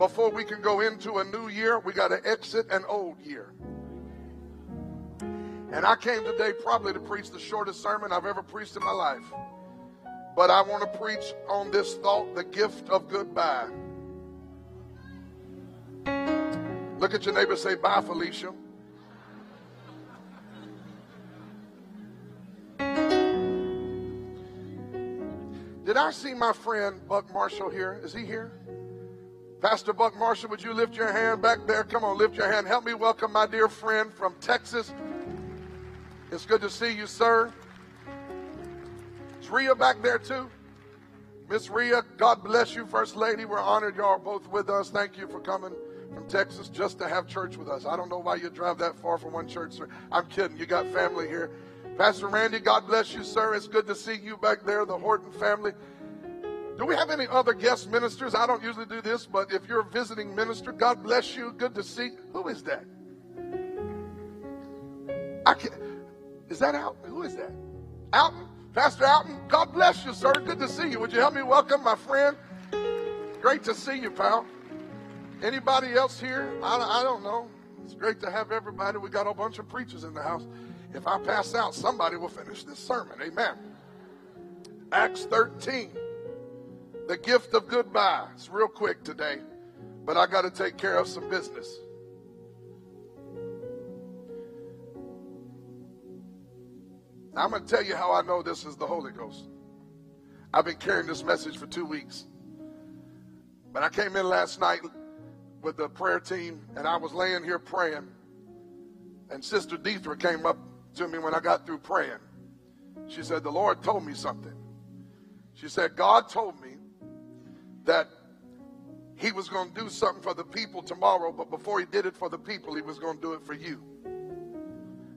Before we can go into a new year, we got to exit an old year. And I came today probably to preach the shortest sermon I've ever preached in my life. But I want to preach on this thought, the gift of goodbye. Look at your neighbor and say, bye, Felicia. Did I see my friend Buck Marshall here? Is he here? Pastor Buck Marshall, would you lift your hand back there? Come on, lift your hand. Help me welcome my dear friend from Texas. It's good to see you, sir. Is Rhea back there too? Miss Rhea, God bless you, First Lady. We're honored y'all are both with us. Thank you for coming from Texas just to have church with us. I don't know why you drive that far from one church, sir. I'm kidding. You got family here. Pastor Randy, God bless you, sir. It's good to see you back there, the Horton family. Do we have any other guest ministers? I don't usually do this, but if you're a visiting minister, God bless you. Good to see. Who is that? Is that Alton? Who is that? Alton? Pastor Alton? God bless you, sir. Good to see you. Would you help me welcome my friend? Great to see you, pal. Anybody else here? I don't know. It's great to have everybody. We got a bunch of preachers in the house. If I pass out, somebody will finish this sermon. Amen. Acts 13. The gift of goodbye. It's real quick today, but I got to take care of some business. Now, I'm going to tell you how I know this is the Holy Ghost. I've been carrying this message for 2 weeks. But I came in last night with the prayer team, and I was laying here praying. And Sister Dithra came up to me when I got through praying. She said, the Lord told me something. She said, God told me that he was going to do something for the people tomorrow, but before he did it for the people, he was going to do it for you.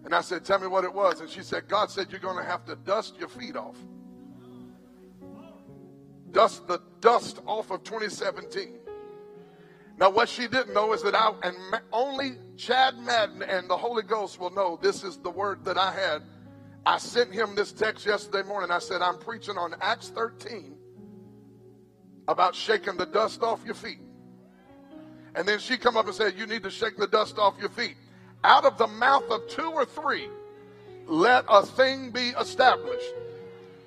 And I said, tell me what it was. And she said, God said, you're going to have to dust your feet off. Dust the dust off of 2017. Now, what she didn't know is that only Chad Madden and the Holy Ghost will know this is the word that I had. I sent him this text yesterday morning. I said, I'm preaching on Acts 13 about shaking the dust off your feet. And then she come up and said, you need to shake the dust off your feet. Out of the mouth of two or three, let a thing be established.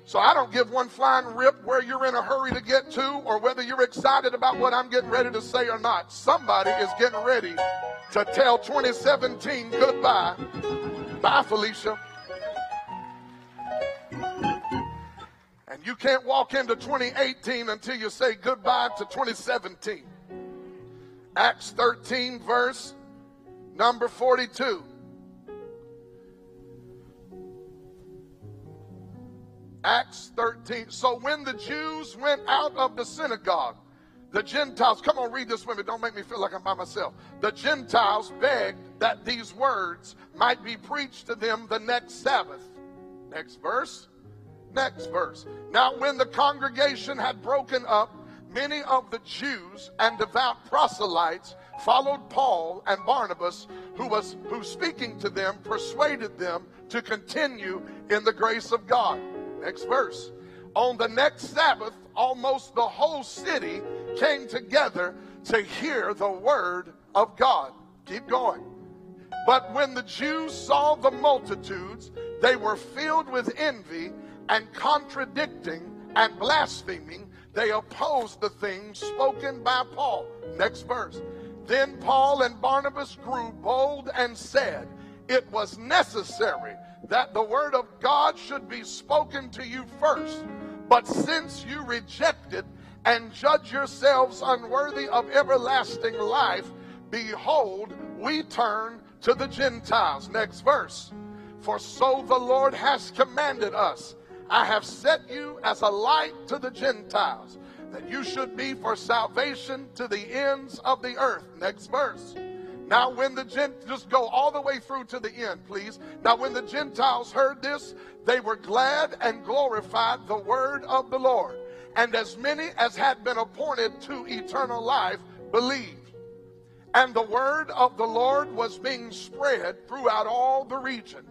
So I don't give one flying rip where you're in a hurry to get to or whether you're excited about what I'm getting ready to say or not. Somebody is getting ready to tell 2017 goodbye. Bye, Felicia. And you can't walk into 2018 until you say goodbye to 2017. Acts 13, verse number 42. Acts 13. So when the Jews went out of the synagogue, the Gentiles, come on, read this with me. Don't make me feel like I'm by myself. The Gentiles begged that these words might be preached to them the next Sabbath. Next verse. Next verse. Now when the congregation had broken up, many of the Jews and devout proselytes followed Paul and Barnabas, who speaking to them persuaded them to continue in the grace of God. Next verse. On the next Sabbath, almost the whole city came together to hear the word of God. Keep going. But when the Jews saw the multitudes, they were filled with envy and contradicting and blaspheming. They opposed the things spoken by Paul. Next verse. Then Paul and Barnabas grew bold and said, it was necessary that the word of God should be spoken to you first. But since you reject it and judge yourselves unworthy of everlasting life, behold, we turn to the Gentiles. Next verse. For so the Lord has commanded us, I have set you as a light to the Gentiles, that you should be for salvation to the ends of the earth. Next verse. Now when the Gentiles, just go all the way through to the end, please. Now when the Gentiles heard this, they were glad and glorified the word of the Lord. And as many as had been appointed to eternal life believed. And the word of the Lord was being spread throughout all the region.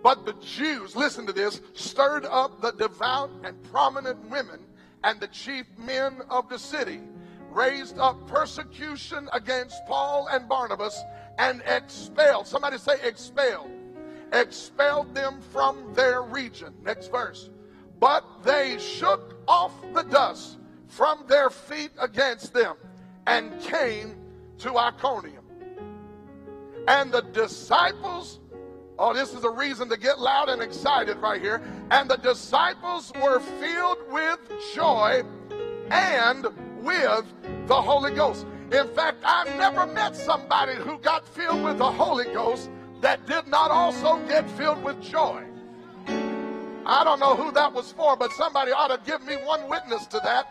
But the Jews, listen to this, stirred up the devout and prominent women and the chief men of the city, raised up persecution against Paul and Barnabas and expelled. Somebody say expelled. Expelled them from their region. Next verse. But they shook off the dust from their feet against them and came to Iconium. And the disciples, oh, this is a reason to get loud and excited right here. And the disciples were filled with joy and with the Holy Ghost. In fact, I've never met somebody who got filled with the Holy Ghost that did not also get filled with joy. I don't know who that was for, but somebody ought to give me one witness to that.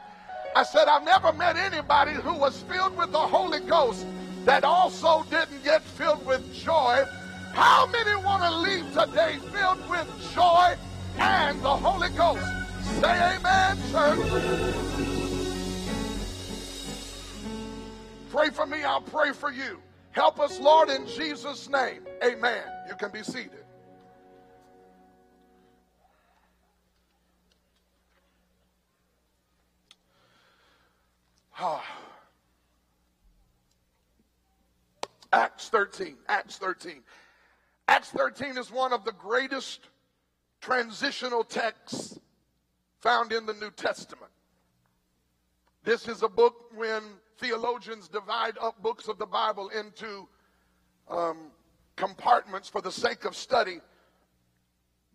I said, I've never met anybody who was filled with the Holy Ghost that also didn't get filled with joy. How many want to leave today filled with joy and the Holy Ghost? Say amen, church. Pray for me, I'll pray for you. Help us, Lord, in Jesus' name. Amen. You can be seated. Oh. Acts 13. Acts 13. Acts 13 is one of the greatest transitional texts found in the New Testament. This is a book when theologians divide up books of the Bible into compartments for the sake of study.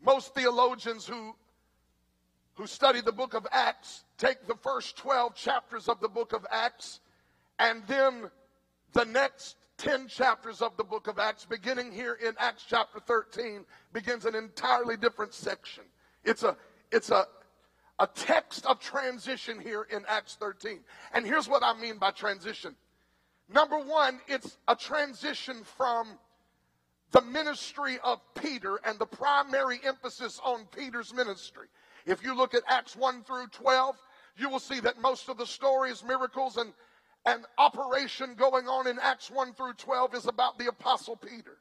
Most theologians who study the book of Acts take the first 12 chapters of the book of Acts and then the next 10 chapters of the book of Acts, beginning here in Acts chapter 13, begins an entirely different section. It's a text of transition here in Acts 13. And here's what I mean by transition. Number one, it's a transition from the ministry of Peter and the primary emphasis on Peter's ministry. If you look at Acts 1 through 12, you will see that most of the stories, miracles, and operation going on in Acts 1 through 12 is about the Apostle Peter.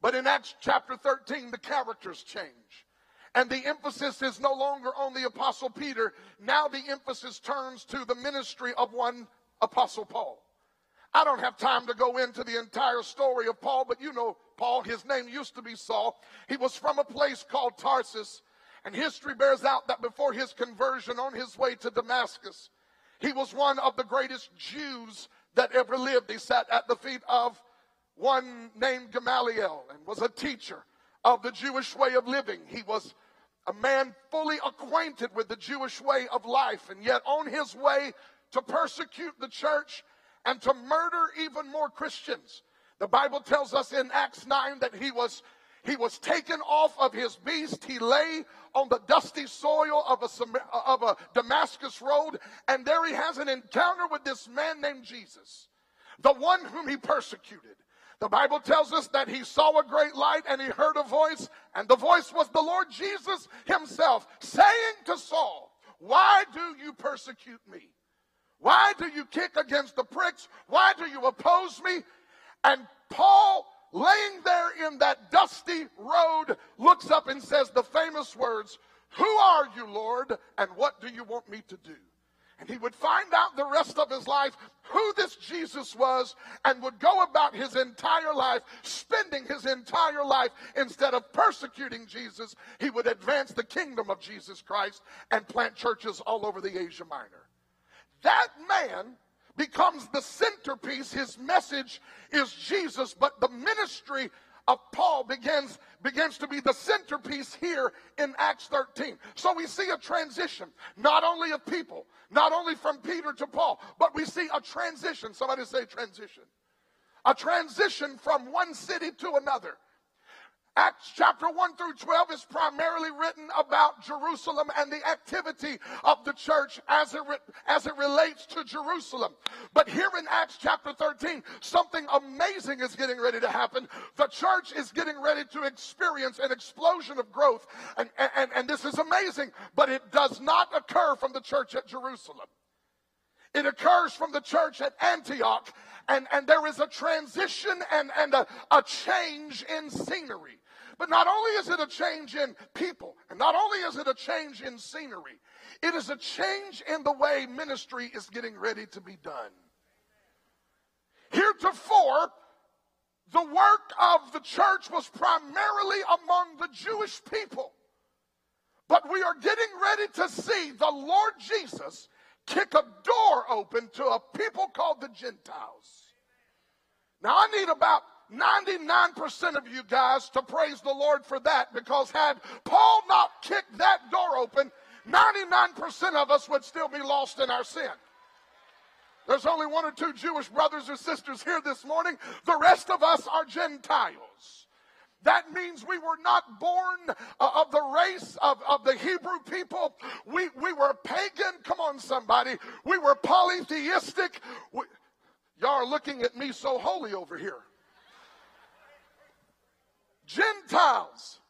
But in Acts chapter 13, the characters change. And the emphasis is no longer on the Apostle Peter. Now the emphasis turns to the ministry of one Apostle Paul. I don't have time to go into the entire story of Paul, but you know Paul. His name used to be Saul. He was from a place called Tarsus. And history bears out that before his conversion on his way to Damascus, he was one of the greatest Jews that ever lived. He sat at the feet of one named Gamaliel and was a teacher of the Jewish way of living. He was a man fully acquainted with the Jewish way of life, and yet on his way to persecute the church and to murder even more Christians. The Bible tells us in Acts 9 that he was taken off of his beast. He lay on the dusty soil of a Damascus road, and there he has an encounter with this man named Jesus, the one whom he persecuted. The Bible tells us that he saw a great light and he heard a voice, and the voice was the Lord Jesus himself saying to Saul, "Why do you persecute me? Why do you kick against the pricks? Why do you oppose me?" And Paul, laying there in that dusty road, looks up and says the famous words, "Who are you, Lord, and what do you want me to do?" And he would find out the rest of his life who this Jesus was and would go about his entire life, spending his entire life, instead of persecuting Jesus, he would advance the kingdom of Jesus Christ and plant churches all over the Asia Minor. That man becomes the centerpiece. His message is Jesus, but the ministry of Paul begins to be the centerpiece here in Acts 13. So we see a transition, not only of people, not only from Peter to Paul, but we see a transition. Somebody say transition. A transition from one city to another. Acts chapter 1 through 12 is primarily written about Jerusalem and the activity of the church as it relates to Jerusalem. But here in Acts chapter 13, something amazing is getting ready to happen. The church is getting ready to experience an explosion of growth. And this is amazing, but it does not occur from the church at Jerusalem. It occurs from the church at Antioch. And there is a transition and a change in scenery. But not only is it a change in people, and not only is it a change in scenery, it is a change in the way ministry is getting ready to be done. Heretofore, the work of the church was primarily among the Jewish people. But we are getting ready to see the Lord Jesus kick a door open to a people called the Gentiles. Now, I need about 99% of you guys to praise the Lord for that, because had Paul not kicked that door open, 99% of us would still be lost in our sin. There's only one or two Jewish brothers or sisters here this morning. The rest of us are Gentiles. That means we were not born of the race of the Hebrew people. We were pagan. Come on, somebody. We were polytheistic. Y'all are looking at me so holy over here. Gentiles,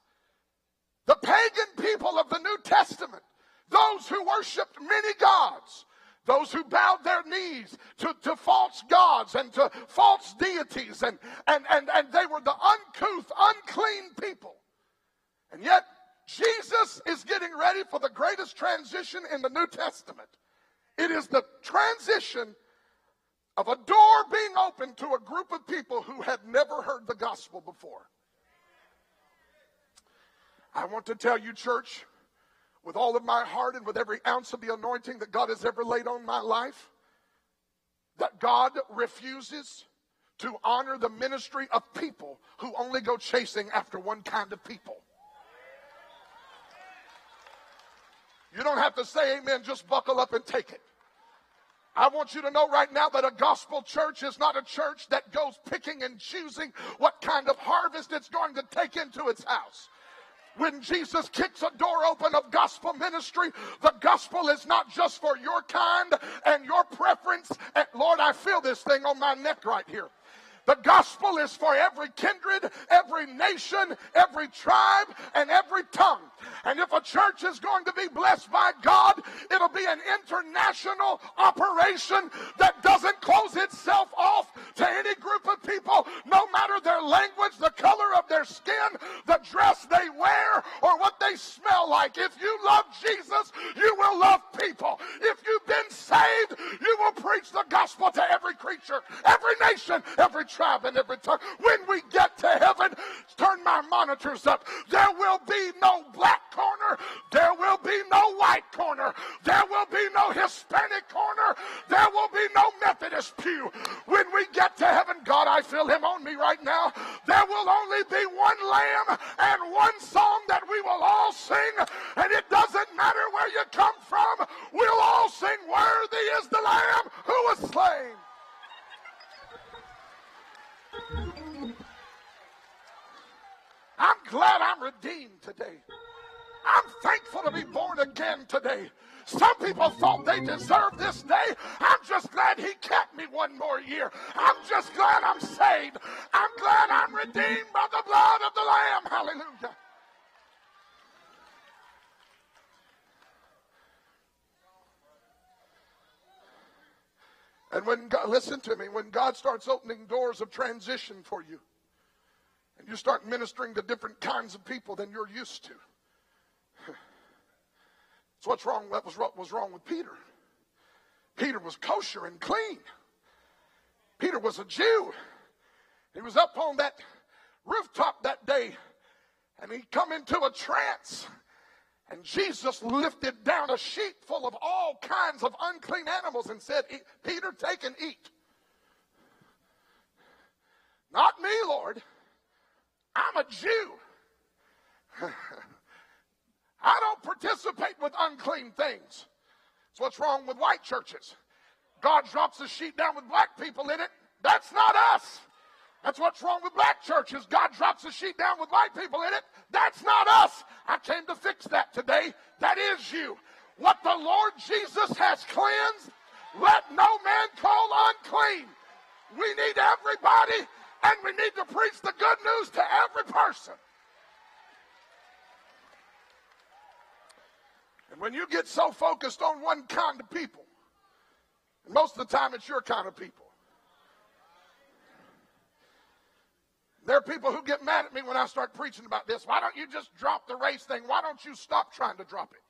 the pagan people of the New Testament, those who worshipped many gods, those who bowed their knees to false gods and to false deities, and they were the uncouth, unclean people. And yet, Jesus is getting ready for the greatest transition in the New Testament. It is the transition of a door being opened to a group of people who had never heard the gospel before. I want to tell you, church, with all of my heart and with every ounce of the anointing that God has ever laid on my life, that God refuses to honor the ministry of people who only go chasing after one kind of people. You don't have to say amen, just buckle up and take it. I want you to know right now that a gospel church is not a church that goes picking and choosing what kind of harvest it's going to take into its house. When Jesus kicks a door open of gospel ministry, the gospel is not just for your kind and your preference. And Lord, I feel this thing on my neck right here. The gospel is for every kindred, every nation, every tribe, and every tongue. And if a church is going to be blessed by God, it'll be an international operation that doesn't close itself off to any group of people, no matter their language, the color of their skin, the dress they wear, or what they smell like. If you love Jesus, you will love people. If you've been saved, you will preach the gospel to every creature, every nation, every tribe, and every tongue. When we get to heaven, turn my monitors up. There will be no black corner. There will be no white corner. There will be no Hispanic corner. There will be no Methodist pew. When we get to heaven, God, I feel him on me right now, there will only be one lamb and one song that we will all sing, and it doesn't matter where you come from. We'll all sing, worthy is the lamb who was slain. I'm glad I'm redeemed today. I'm thankful to be born again today. Some people thought they deserved this day. I'm just glad he kept me one more year. I'm just glad I'm saved. I'm glad I'm redeemed by the blood of the Lamb. Hallelujah. And when God, listen to me, when God starts opening doors of transition for you, and you start ministering to different kinds of people than you're used to. It's what's wrong. That was what was wrong with Peter. Peter was kosher and clean. Peter was a Jew. He was up on that rooftop that day, and he come into a trance. And Jesus lifted down a sheet full of all kinds of unclean animals and said, Peter, take and eat. Not me, Lord. I'm a Jew. I don't participate with unclean things. That's what's wrong with white churches. God drops a sheet down with black people in it. That's not us. That's what's wrong with black churches. God drops a sheet down with white people in it. That's not us. I came to fix that today. That is you. What the Lord Jesus has cleansed, let no man call unclean. We need everybody, and we need to preach the good news to every person. And when you get so focused on one kind of people, and most of the time it's your kind of people, There are people who get mad at me when I start preaching about this. Why don't you just drop the race thing? Why don't you stop trying to drop it?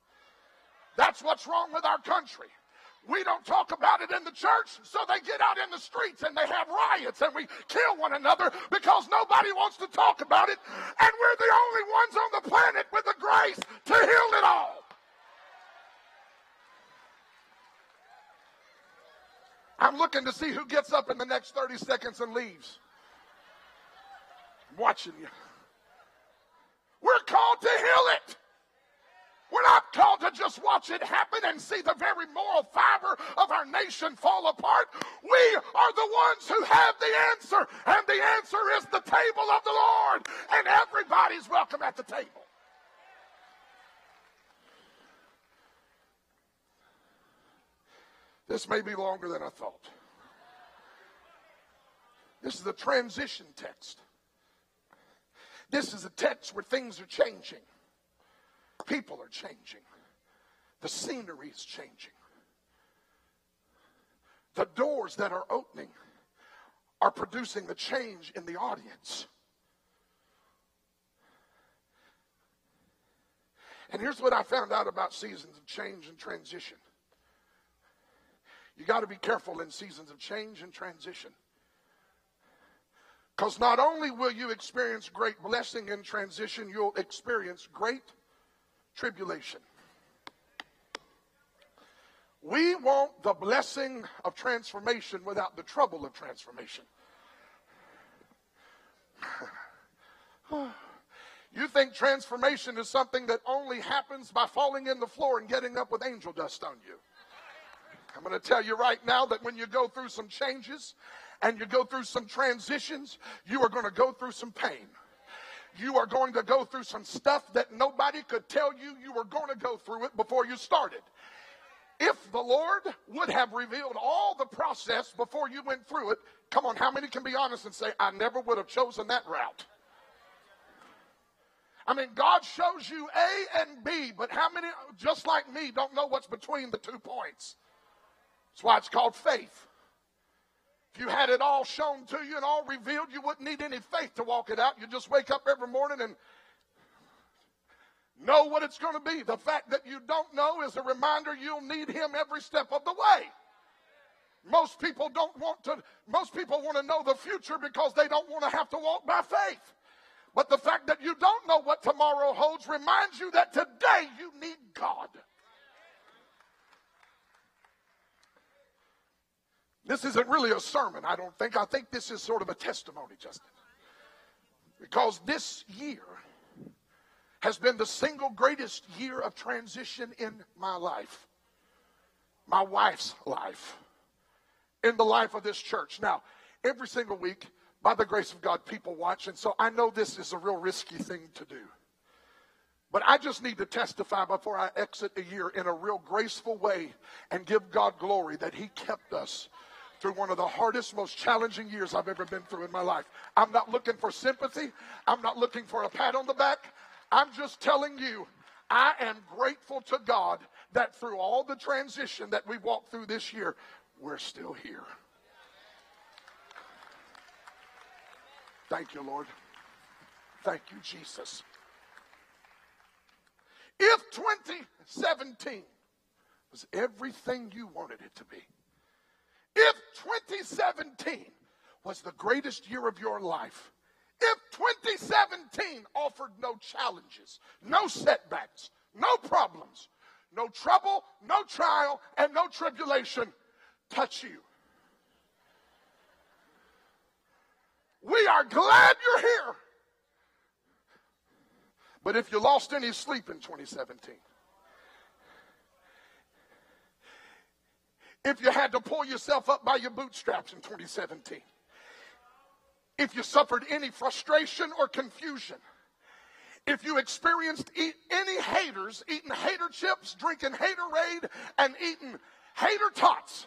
That's what's wrong with our country. We don't talk about it in the church, so they get out in the streets and they have riots and we kill one another because nobody wants to talk about it, and we're the only ones on the planet with the grace to heal it all. I'm looking to see who gets up in the next 30 seconds and leaves. I'm watching you. We're called to heal it. We're not called to just watch it happen and see the very moral fiber of our nation fall apart. We are the ones who have the answer, and the answer is the table of the Lord, and everybody's welcome at the table. This may be longer than I thought. This is a transition text. This is a text where things are changing. People are changing. The scenery is changing. The doors that are opening are producing the change in the audience. And here's what I found out about seasons of change and transition. You got to be careful in seasons of change and transition. Because not only will you experience great blessing in transition, you'll experience great tribulation. We want the blessing of transformation without the trouble of transformation. You think transformation is something that only happens by falling in the floor and getting up with angel dust on you. I'm going to tell you right now that when you go through some changes and you go through some transitions, you are going to go through some pain. You are going to go through some stuff that nobody could tell you you were going to go through it before you started. If the Lord would have revealed all the process before you went through it, come on, how many can be honest and say, I never would have chosen that route? I mean, God shows you A and B, but how many, just like me, don't know what's between the 2 points? That's why it's called faith. If you had it all shown to you and all revealed, you wouldn't need any faith to walk it out. You just wake up every morning and know what it's going to be. The fact that you don't know is a reminder you'll need him every step of the way. Most people don't want to, most people want to know the future because they don't want to have to walk by faith. But the fact that you don't know what tomorrow holds reminds you that today you need God. This isn't really a sermon, I don't think. I think this is sort of a testimony, Justin. Because this year has been the single greatest year of transition in my life. My wife's life. In the life of this church. Now, every single week, by the grace of God, people watch. And so I know this is a real risky thing to do. But I just need to testify before I exit the year in a real graceful way and give God glory that he kept us through one of the hardest, most challenging years I've ever been through in my life. I'm not looking for sympathy. I'm not looking for a pat on the back. I'm just telling you, I am grateful to God that through all the transition that we walked through this year, we're still here. Thank you, Lord. Thank you, Jesus. If 2017 was everything you wanted it to be, if 2017 was the greatest year of your life, if 2017 offered no challenges, no setbacks, no problems, no trouble, no trial, and no tribulation touch you, we are glad you're here. But if you lost any sleep in 2017, if you had to pull yourself up by your bootstraps in 2017, if you suffered any frustration or confusion, if you experienced any haters eating hater chips, drinking haterade, and eating hater tots,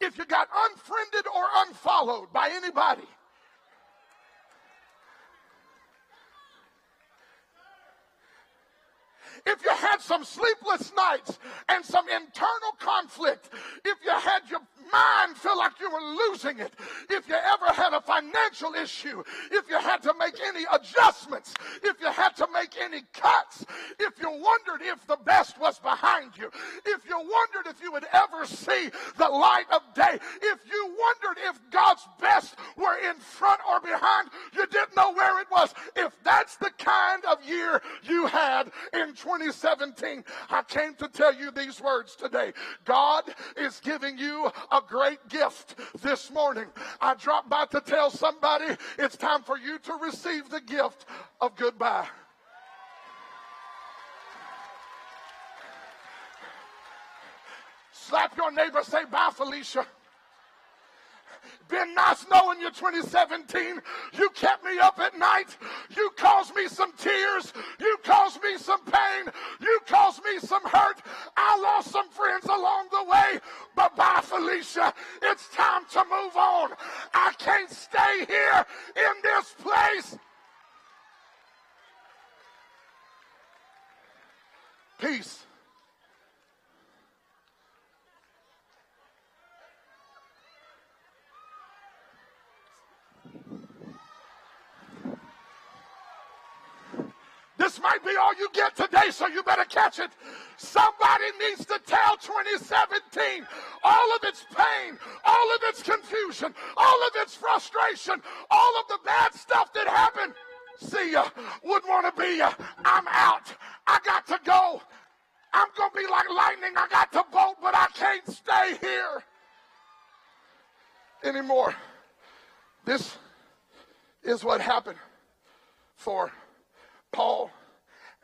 if you got unfriended or unfollowed by anybody, if you had some sleepless nights and some internal conflict, if you had your mind feel like you were losing it, if you ever had a financial issue, if you had to make any adjustments, if you had to make any cuts, if you wondered if the best was behind you, if you wondered if you would ever see the light of day, if you wondered if God's best were in front or behind, you didn't know where it was. If that's the kind of year you had in 2017, I came to tell you these words today. God is giving you a great gift this morning. I dropped by to tell somebody it's time for you to receive the gift of goodbye. Slap your neighbor, say bye, Felicia. Been nice knowing you 2017. You kept me up at night. You caused me some tears. You caused me some pain. You caused me some hurt. I lost some friends along the way. But bye, Felicia. It's time to move on. I can't stay here in this place. Peace. This might be all you get today, so you better catch it. Somebody needs to tell 2017 all of its pain, all of its confusion, all of its frustration, all of the bad stuff that happened. See ya, wouldn't want to be ya. I'm out. I got to go. I'm going to be like lightning. I got to bolt, but I can't stay here anymore. This is what happened for Paul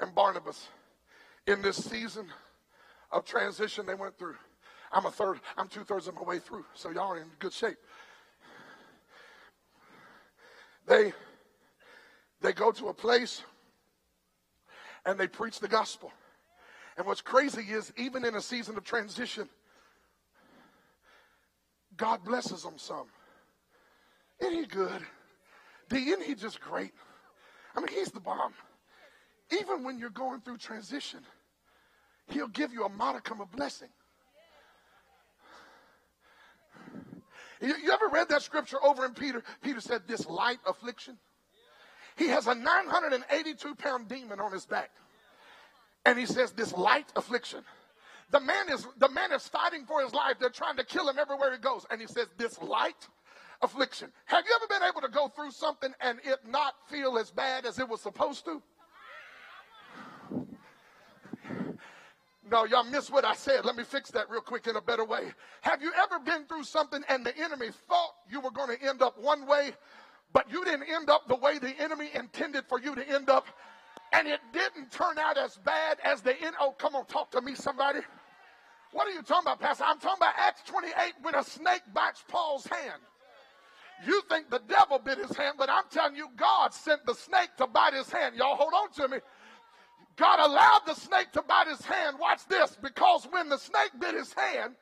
and Barnabas in this season of transition they went through. I'm 2/3 of my way through, so y'all are in good shape. They go to a place and they preach the gospel. And what's crazy is, even in a season of transition, God blesses them some. Isn't he good? Isn't he just great? I mean, he's the bomb. Even when you're going through transition, he'll give you a modicum of blessing. You ever read that scripture over in Peter? Peter said, this light affliction. He has a 982-pound demon on his back. And he says, this light affliction. The man is fighting for his life. They're trying to kill him everywhere he goes. And he says, this light affliction. Have you ever been able to go through something and it not feel as bad as it was supposed to? No, y'all missed what I said. Let me fix that real quick in a better way. Have you ever been through something and the enemy thought you were going to end up one way, but you didn't end up the way the enemy intended for you to end up, and it didn't turn out as bad as the end? Oh, come on, talk to me, somebody. What are you talking about, Pastor? I'm talking about Acts 28 when a snake bites Paul's hand. You think the devil bit his hand, but I'm telling you, God sent the snake to bite his hand. Y'all hold on to me. God allowed the snake to bite his hand. Watch this, because when the snake bit his hand,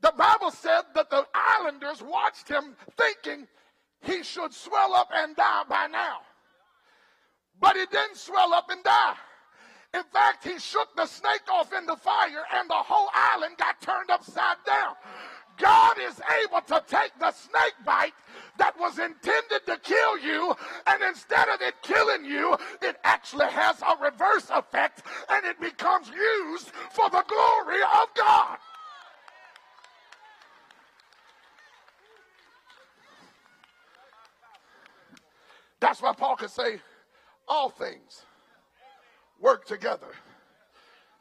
the Bible said that the islanders watched him thinking he should swell up and die by now. But he didn't swell up and die. In fact, he shook the snake off in the fire and the whole island got turned upside down. God is able to take the snake bite that was intended to kill you, and instead of it killing you, it actually has a reverse effect, and it becomes used for the glory of God. That's why Paul could say, all things work together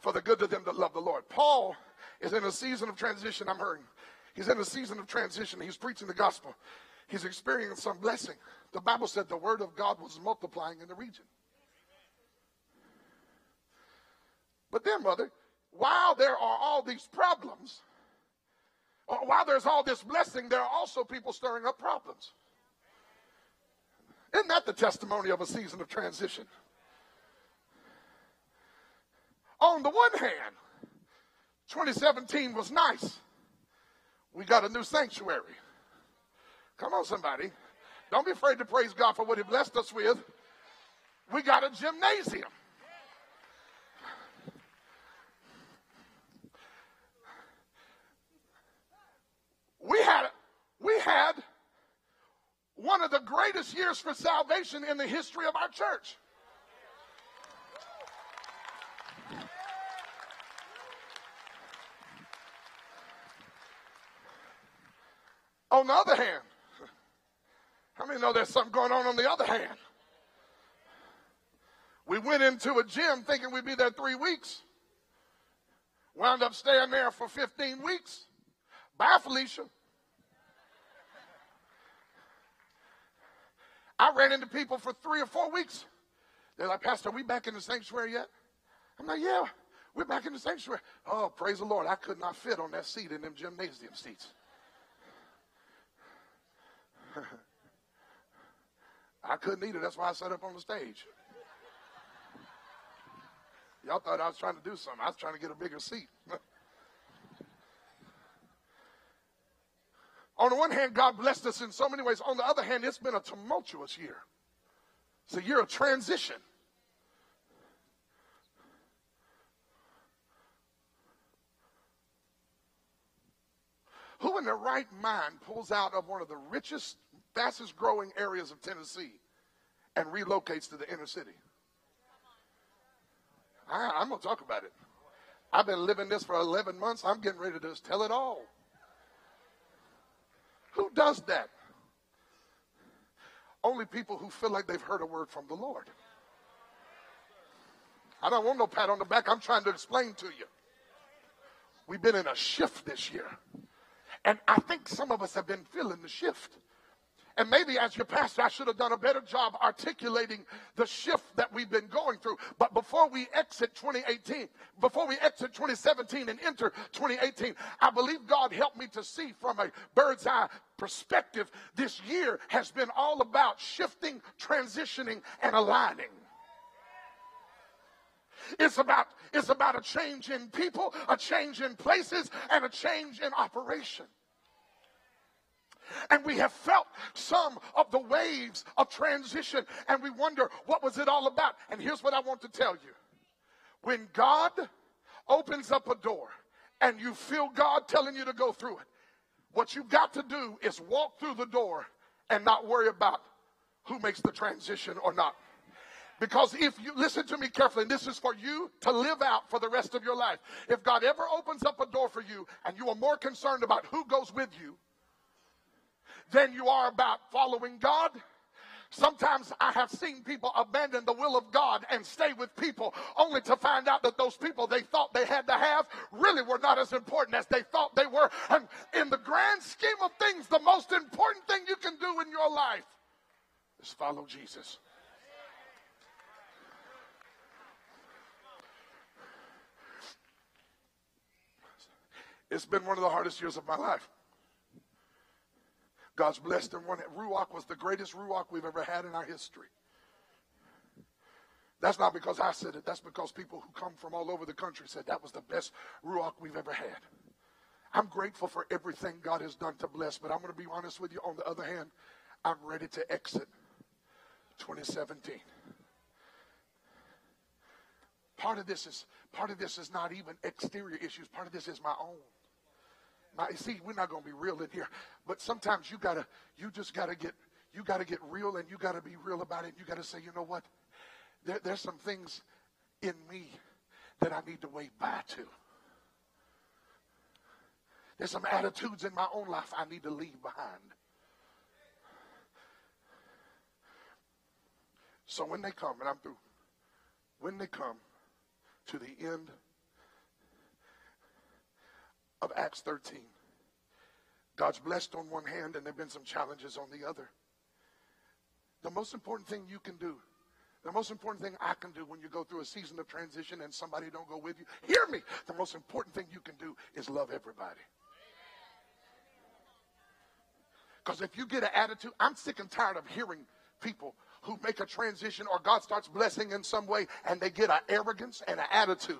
for the good of them that love the Lord. Paul is in a season of transition. I'm hurting. He's in a season of transition. He's preaching the gospel. He's experiencing some blessing. The Bible said the word of God was multiplying in the region. But then, mother, while there are all these problems, or while there's all this blessing, there are also people stirring up problems. Isn't that the testimony of a season of transition? On the one hand, 2017 was nice. We got a new sanctuary. Come on, somebody. Don't be afraid to praise God for what he blessed us with. We got a gymnasium. We had greatest years for salvation in the history of our church. On the other hand, how many know there's something going on the other hand? We went into a gym thinking we'd be there 3 weeks. Wound up staying there for 15 weeks. Bye, Felicia. I ran into people for 3 or 4 weeks. They're like, Pastor, are we back in the sanctuary yet? I'm like, yeah, we're back in the sanctuary. Oh, praise the Lord. I could not fit on that seat in them gymnasium seats. I couldn't either. That's why I sat up on the stage. Y'all thought I was trying to do something. I was trying to get a bigger seat. On the one hand, God blessed us in so many ways. On the other hand, it's been a tumultuous year. It's a year of transition. Who in their right mind pulls out of one of the richest, fastest growing areas of Tennessee and relocates to the inner city? I'm going to talk about it. I've been living this for 11 months. I'm getting ready to just tell it all. Who does that? Only people who feel like they've heard a word from the Lord. I don't want no pat on the back. I'm trying to explain to you. We've been in a shift this year. And I think some of us have been feeling the shift. And maybe as your pastor, I should have done a better job articulating the shift that we've been going through. But before we exit 2018, before we exit 2017 and enter 2018, I believe God helped me to see from a bird's eye perspective, this year has been all about shifting, transitioning, and aligning. It's about a change in people, a change in places, and a change in operation. And we have felt some of the waves of transition, and we wonder, what was it all about? And here's what I want to tell you. When God opens up a door and you feel God telling you to go through it, what you've got to do is walk through the door and not worry about who makes the transition or not. Because if you, listen to me carefully, and this is for you to live out for the rest of your life. If God ever opens up a door for you and you are more concerned about who goes with you than you are about following God, sometimes I have seen people abandon the will of God and stay with people only to find out that those people they thought they had to have really were not as important as they thought they were. And in the grand scheme of things, the most important thing you can do in your life is follow Jesus. It's been one of the hardest years of my life. God's blessed and won it. Ruach was the greatest Ruach we've ever had in our history. That's not because I said it. That's because people who come from all over the country said that was the best Ruach we've ever had. I'm grateful for everything God has done to bless, but I'm going to be honest with you. On the other hand, I'm ready to exit 2017. Part of this is not even exterior issues. Part of this is my own. See, we're not going to be real in here, but sometimes you just gotta get real, and you gotta be real about it. You gotta say, you know what? There's some things in me that I need to wave bye to. There's some attitudes in my own life I need to leave behind. So when they come, and I'm through, when they come to the end of Acts 13. God's blessed on one hand, and there have been some challenges on the other. The most important thing you can do, the most important thing I can do when you go through a season of transition and somebody don't go with you, hear me, the most important thing you can do is love everybody. Because if you get an attitude, I'm sick and tired of hearing people who make a transition or God starts blessing in some way and they get an arrogance and an attitude.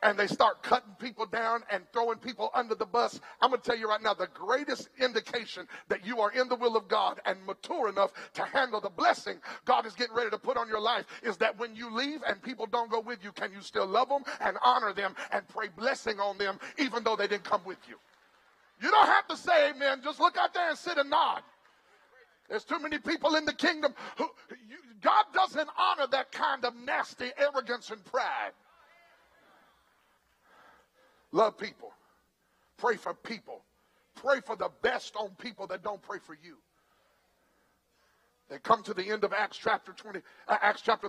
And they start cutting people down and throwing people under the bus. I'm going to tell you right now, the greatest indication that you are in the will of God and mature enough to handle the blessing God is getting ready to put on your life is that when you leave and people don't go with you, can you still love them and honor them and pray blessing on them even though they didn't come with you? You don't have to say amen. Just look out there and sit and nod. There's too many people in the kingdom who God doesn't honor that kind of nasty arrogance and pride. Love people. Pray for people. Pray for the best on people that don't pray for you. They come to the end of Acts chapter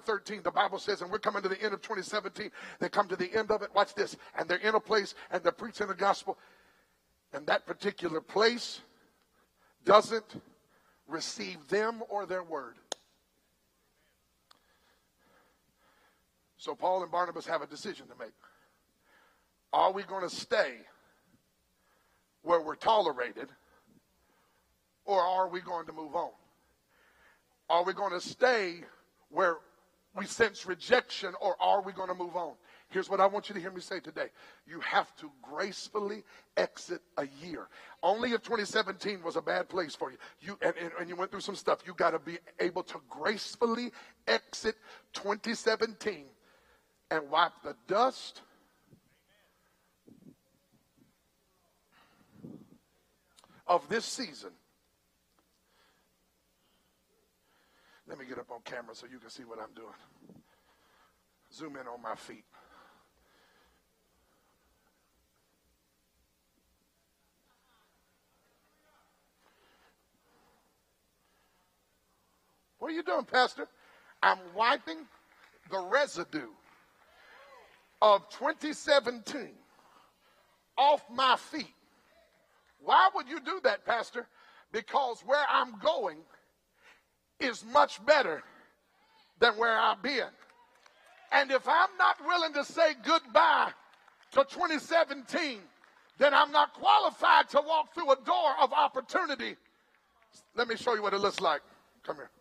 13, the Bible says, and we're coming to the end of 2017. They come to the end of it, watch this, and they're in a place and they're preaching the gospel. And that particular place doesn't receive them or their word. So Paul and Barnabas have a decision to make. Are we going to stay where we're tolerated, or are we going to move on? Are we going to stay where we sense rejection, or are we going to move on? Here's what I want you to hear me say today. You have to gracefully exit a year. Only if 2017 was a bad place for you, you went through some stuff, you got to be able to gracefully exit 2017 and wipe the dust of this season. Let me get up on camera so you can see what I'm doing. Zoom in on my feet. What are you doing, Pastor? I'm wiping the residue of 2017 off my feet. Why would you do that, Pastor? Because where I'm going is much better than where I've been. And if I'm not willing to say goodbye to 2017, then I'm not qualified to walk through a door of opportunity. Let me show you what it looks like. Come here.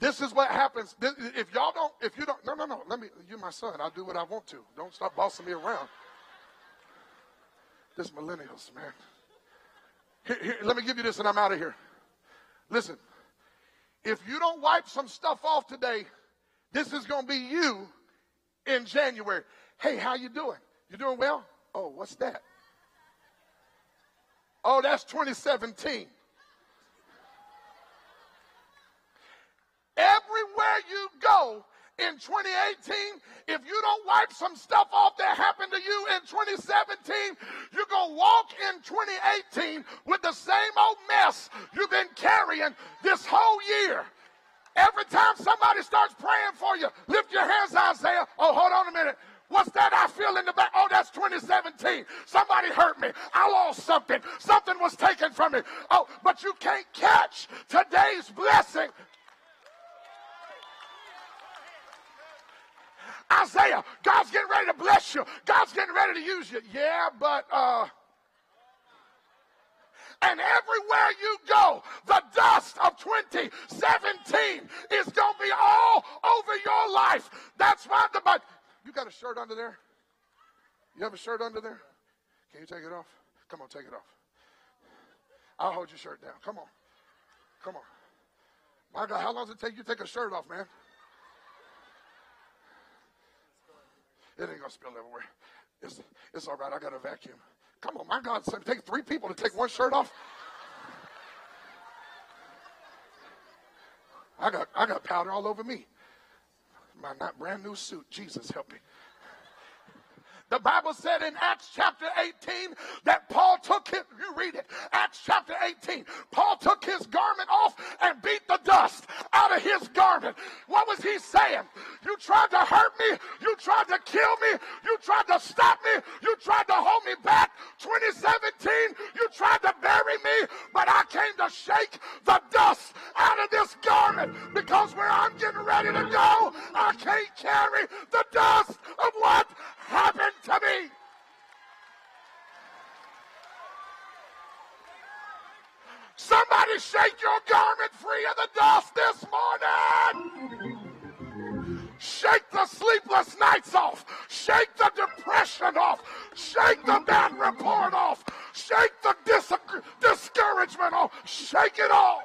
This is what happens. If you don't, you're my son. I'll do what I want to. Don't stop bossing me around. This millennials, man. Here, let me give you this and I'm out of here. Listen, if you don't wipe some stuff off today, this is going to be you in January. Hey, how you doing? You doing well? Oh, what's that? Oh, that's 2017. Everywhere you go in 2018, if you don't wipe some stuff off that happened to you in 2017, you're going to walk in 2018 with the same old mess you've been carrying this whole year. Every time somebody starts praying for you, lift your hands out and say, oh, hold on a minute. What's that I feel in the back? Oh, that's 2017. Somebody hurt me. I lost something. Something was taken from me. Oh, but you can't catch today's blessing. Isaiah, God's getting ready to bless you. God's getting ready to use you. Yeah, but, and everywhere you go, the dust of 2017 is going to be all over your life. That's why you got a shirt under there? You have a shirt under there? Can you take it off? Come on, take it off. I'll hold your shirt down. Come on. Come on. My God, how long does it take you to take a shirt off, man? It ain't gonna spill everywhere. It's all right. I got a vacuum. Come on, my God, son, take three people to take one shirt off. I got powder all over me. My not brand new suit. Jesus help me. The Bible said in Acts chapter 18 that Paul took his, you read it, Acts chapter 18, Paul took his garment off and beat the dust out of his garment. What was he saying? You tried to hurt me. You tried to kill me. You tried to stop me. You tried to hold me back. 2017, you tried to bury me, but I came to shake the dust out of this garment because where I'm getting ready to go, I can't carry the dust of what happened to me. Somebody shake your garment free of the dust this morning. Shake the sleepless nights off. Shake the depression off. Shake the bad report off. Shake the discouragement off. Shake it off.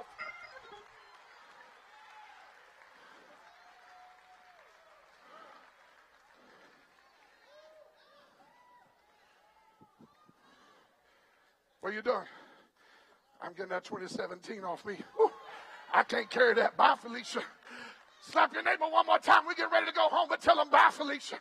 What are you doing? I'm getting that 2017 off me. Woo. I can't carry that. Bye, Felicia. Slap your neighbor one more time. We get ready to go home, but tell them bye, Felicia.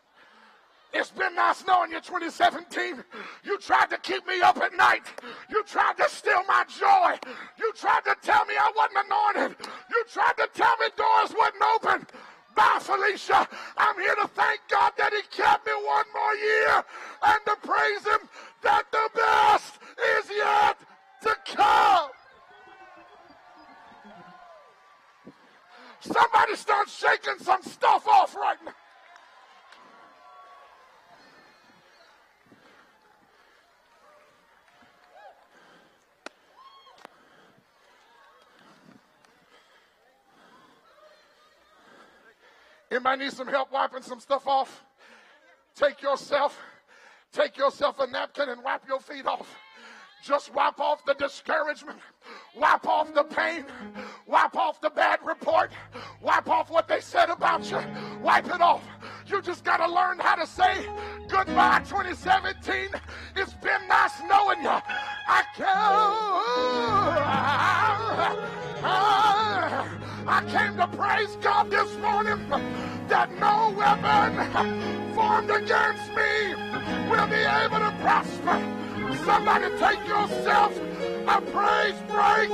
It's been nice knowing you, 2017. You tried to keep me up at night. You tried to steal my joy. You tried to tell me I wasn't anointed. You tried to tell me doors wouldn't open. Bye, Felicia. I'm here to thank God that he kept me one more year and to praise him that the best is yet to come. Somebody start shaking some stuff off right now. Anybody need some help wiping some stuff off? Take yourself a napkin and wipe your feet off. Just wipe off the discouragement. Wipe off the pain. Wipe off the bad report. Wipe off what they said about you. Wipe it off. You just got to learn how to say goodbye, 2017. It's been nice knowing you. I came to praise God this morning that no weapon formed against me will be able to prosper. Somebody take yourself a praise break.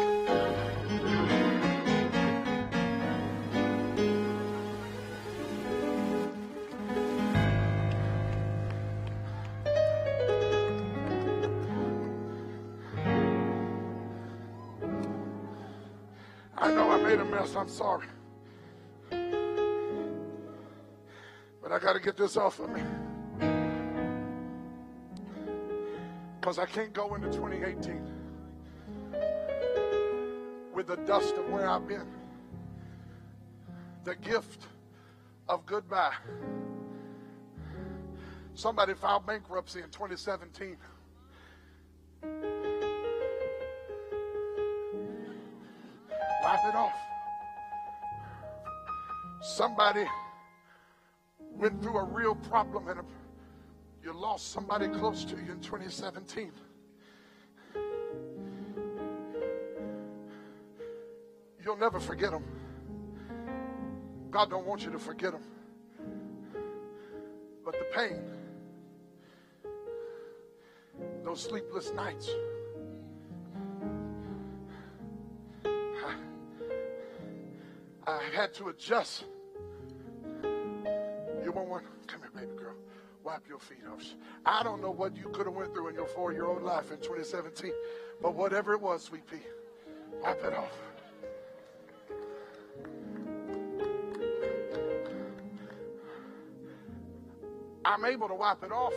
I know I made a mess. I'm sorry. But I got to get this off of me. Because I can't go into 2018 with the dust of where I've been. The gift of goodbye. Somebody filed bankruptcy in 2017. Wipe it off. Somebody went through a real problem and you lost somebody close to you in 2017. You'll never forget them. God don't want you to forget them. But the pain, those sleepless nights, I had to adjust. You want one? Come here, baby girl. Wipe your feet off. I don't know what you could have went through in your 4-year-old life in 2017, but whatever it was, sweet pea, wipe it off. I'm able to wipe it off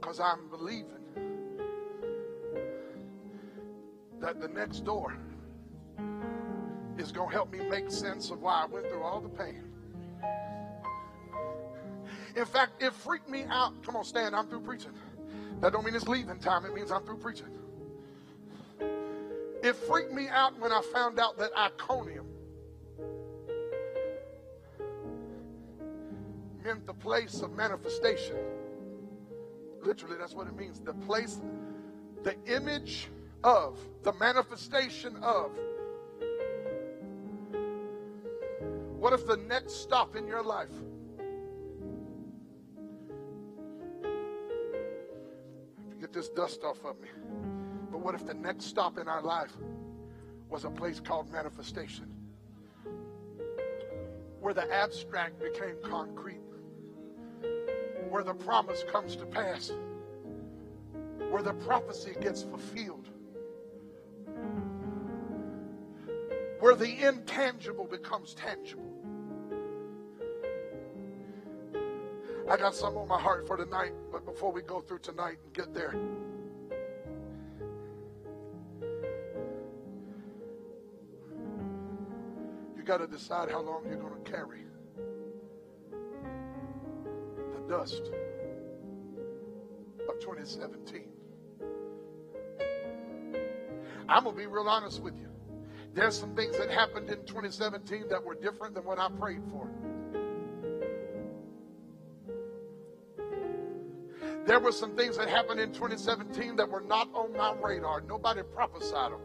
because I'm believing that the next door is going to help me make sense of why I went through all the pain. In fact, it freaked me out. Come on, stand. I'm through preaching. That don't mean it's leaving time. It means I'm through preaching. It freaked me out when I found out that Iconium meant the place of manifestation. Literally, that's what it means. The place, the image of, the manifestation of. What if the next stop in your life this dust off of me, but what if the next stop in our life was a place called manifestation, where the abstract became concrete, where the promise comes to pass, where the prophecy gets fulfilled, where the intangible becomes tangible. I got something on my heart for tonight, but before we go through tonight and get there, you got to decide how long you're going to carry the dust of 2017. I'm going to be real honest with you. There's some things that happened in 2017 that were different than what I prayed for. There were some things that happened in 2017 that were not on my radar. Nobody prophesied them.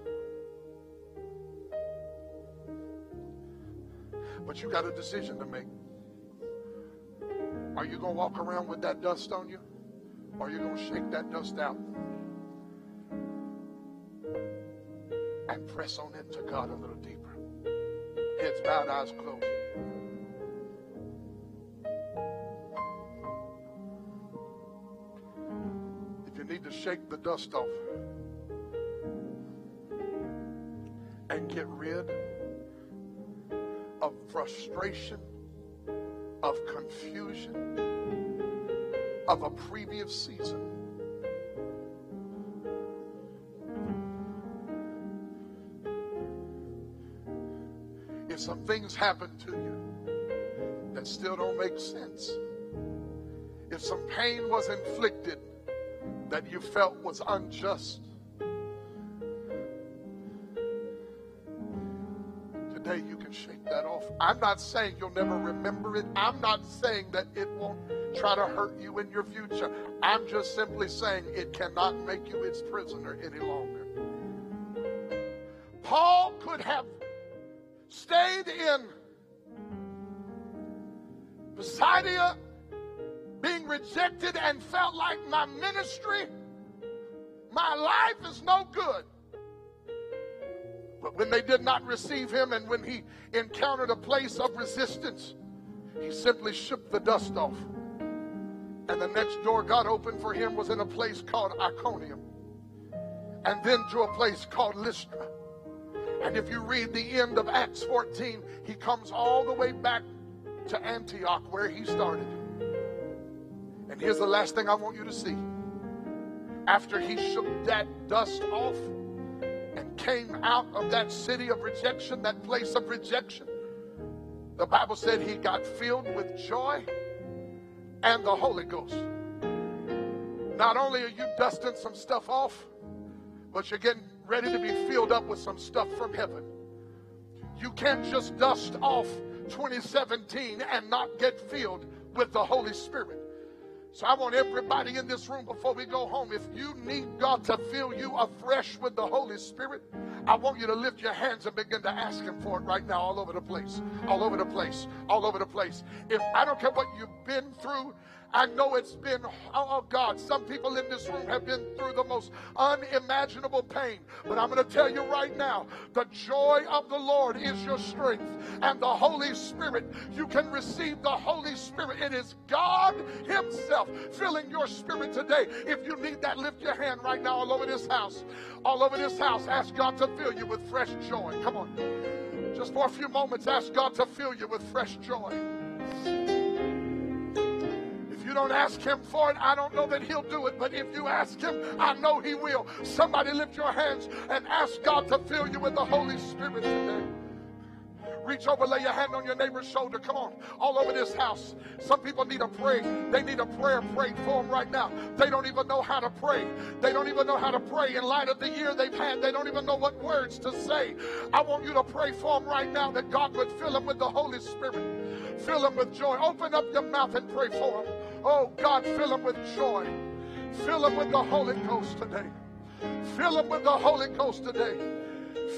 But you got a decision to make. Are you going to walk around with that dust on you? Or are you going to shake that dust out and press on into God a little deeper? Heads bowed, eyes closed. If you need to shake the dust off and get rid of frustration, of confusion, of a previous season, if some things happen to you that still don't make sense, if some pain was inflicted that you felt was unjust, you can shake that off. I'm not saying you'll never remember it. I'm not saying that it won't try to hurt you in your future. I'm just simply saying it cannot make you its prisoner any longer. Paul could have stayed in Pisidia, being rejected, and felt like my ministry, my life is no good. But when they did not receive him and when he encountered a place of resistance, he simply shook the dust off. And the next door God opened for him was in a place called Iconium, and then to a place called Lystra. And if you read the end of Acts 14, he comes all the way back to Antioch where he started. And here's the last thing I want you to see. After he shook that dust off, came out of that city of rejection, that place of rejection, the Bible said he got filled with joy and the Holy Ghost. Not only are you dusting some stuff off, but you're getting ready to be filled up with some stuff from heaven. You can't just dust off 2017 and not get filled with the Holy Spirit. So I want everybody in this room, before we go home, if you need God to fill you afresh with the Holy Spirit, I want you to lift your hands and begin to ask him for it right now, all over the place, all over the place, all over the place. If I don't care what you've been through, I know it's been, oh God, some people in this room have been through the most unimaginable pain. But I'm going to tell you right now, the joy of the Lord is your strength. And the Holy Spirit, you can receive the Holy Spirit. It is God himself filling your spirit today. If you need that, lift your hand right now all over this house. All over this house, ask God to fill you with fresh joy. Come on. Just for a few moments, ask God to fill you with fresh joy. You don't ask him for it, I don't know that he'll do it, but if you ask him, I know he will. Somebody lift your hands and ask God to fill you with the Holy Spirit today. Reach over, lay your hand on your neighbor's shoulder. Come on, all over this house. Some people need a prayer. They need a prayer prayed for them right now. They don't even know how to pray. They don't even know how to pray in light of the year they've had. They don't even know what words to say. I want you to pray for them right now that God would fill them with the Holy Spirit. Fill them with joy. Open up your mouth and pray for them. Oh, God, fill them with joy. Fill them with the Holy Ghost today. Fill them with the Holy Ghost today.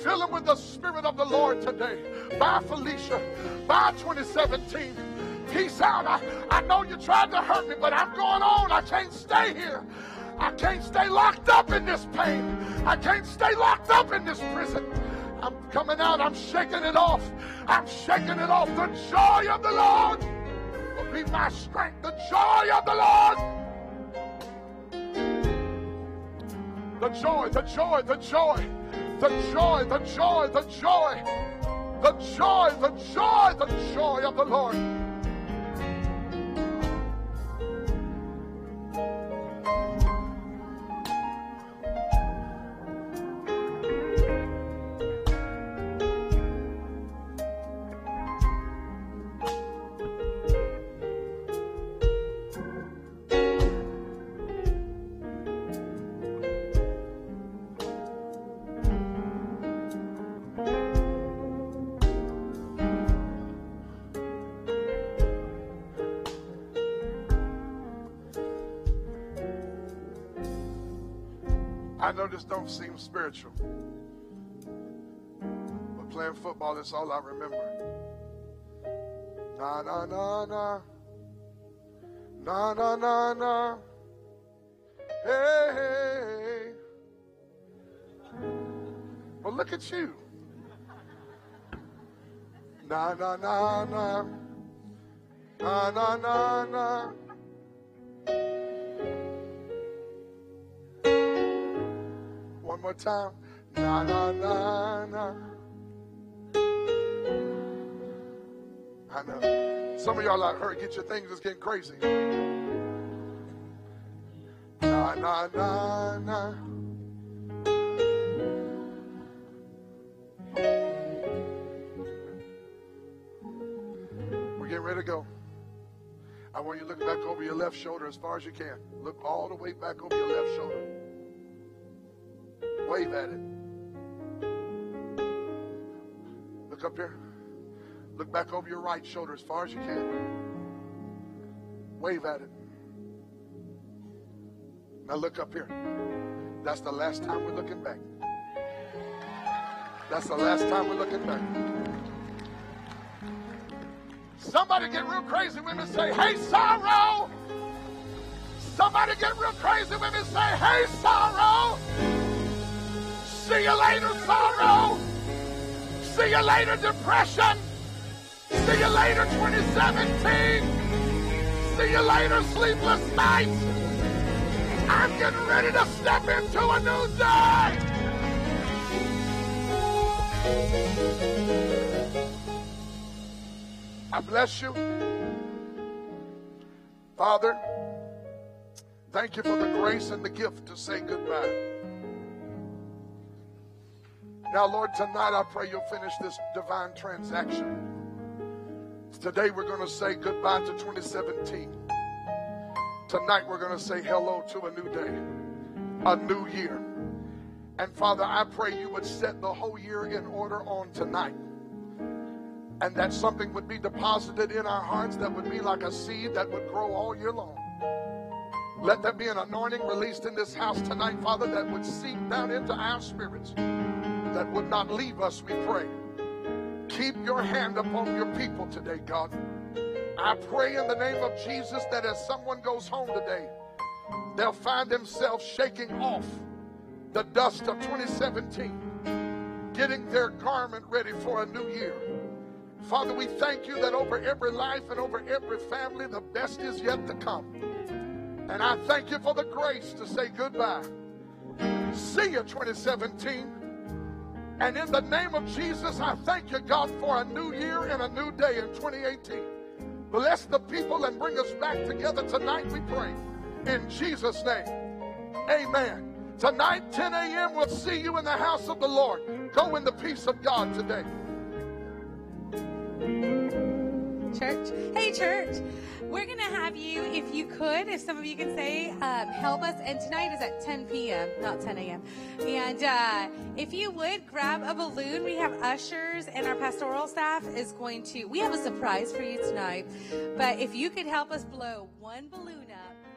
Fill them with the Spirit of the Lord today. Bye, Felicia. Bye, 2017. Peace out. I know you tried to hurt me, but I'm going on. I can't stay here. I can't stay locked up in this pain. I can't stay locked up in this prison. I'm coming out. I'm shaking it off. I'm shaking it off. The joy of the Lord will be my strength. The joy of the Lord. The joy, the joy, the joy, the joy, the joy, the joy, the joy, the joy, the joy of the Lord. I know this don't seem spiritual, but playing football is all I remember. Na na na na. Na na na na. Hey, hey. Well, look at you. Na na na na. Na na na na. One more time. Na na na na. I know. Some of y'all out here get your things, it's getting crazy. Na na na na. We're getting ready to go. I want you to look back over your left shoulder as far as you can. Look all the way back over your left shoulder. Wave at it. Look up here. Look back over your right shoulder as far as you can. Wave at it. Now look up here. That's the last time we're looking back. That's the last time we're looking back. Somebody get real crazy with me and say, hey, sorrow. Somebody get real crazy with me and say, hey, sorrow. See you later, sorrow. See you later, depression. See you later, 2017. See you later, sleepless nights. I'm getting ready to step into a new day. I bless you. Father, thank you for the grace and the gift to say goodbye. Now, Lord, tonight I pray you'll finish this divine transaction. Today we're going to say goodbye to 2017. Tonight we're going to say hello to a new day, a new year. And, Father, I pray you would set the whole year in order on tonight. And that something would be deposited in our hearts that would be like a seed that would grow all year long. Let there be an anointing released in this house tonight, Father, that would seep down into our spirits. That would not leave us, we pray. Keep your hand upon your people today, God. I pray in the name of Jesus that as someone goes home today, they'll find themselves shaking off the dust of 2017, getting their garment ready for a new year. Father, we thank you that over every life and over every family, the best is yet to come. And I thank you for the grace to say goodbye. See you, 2017. And in the name of Jesus, I thank you, God, for a new year and a new day in 2018. Bless the people and bring us back together tonight, we pray. In Jesus' name, amen. Tonight, 10 a.m., we'll see you in the house of the Lord. Go in the peace of God today. Church, hey, church. We're going to have you, if you could, if some of you can say, help us. And tonight is at 10 p.m., not 10 a.m. And if you would, grab a balloon. We have ushers and our pastoral staff is going to, we have a surprise for you tonight. But if you could help us blow one balloon up.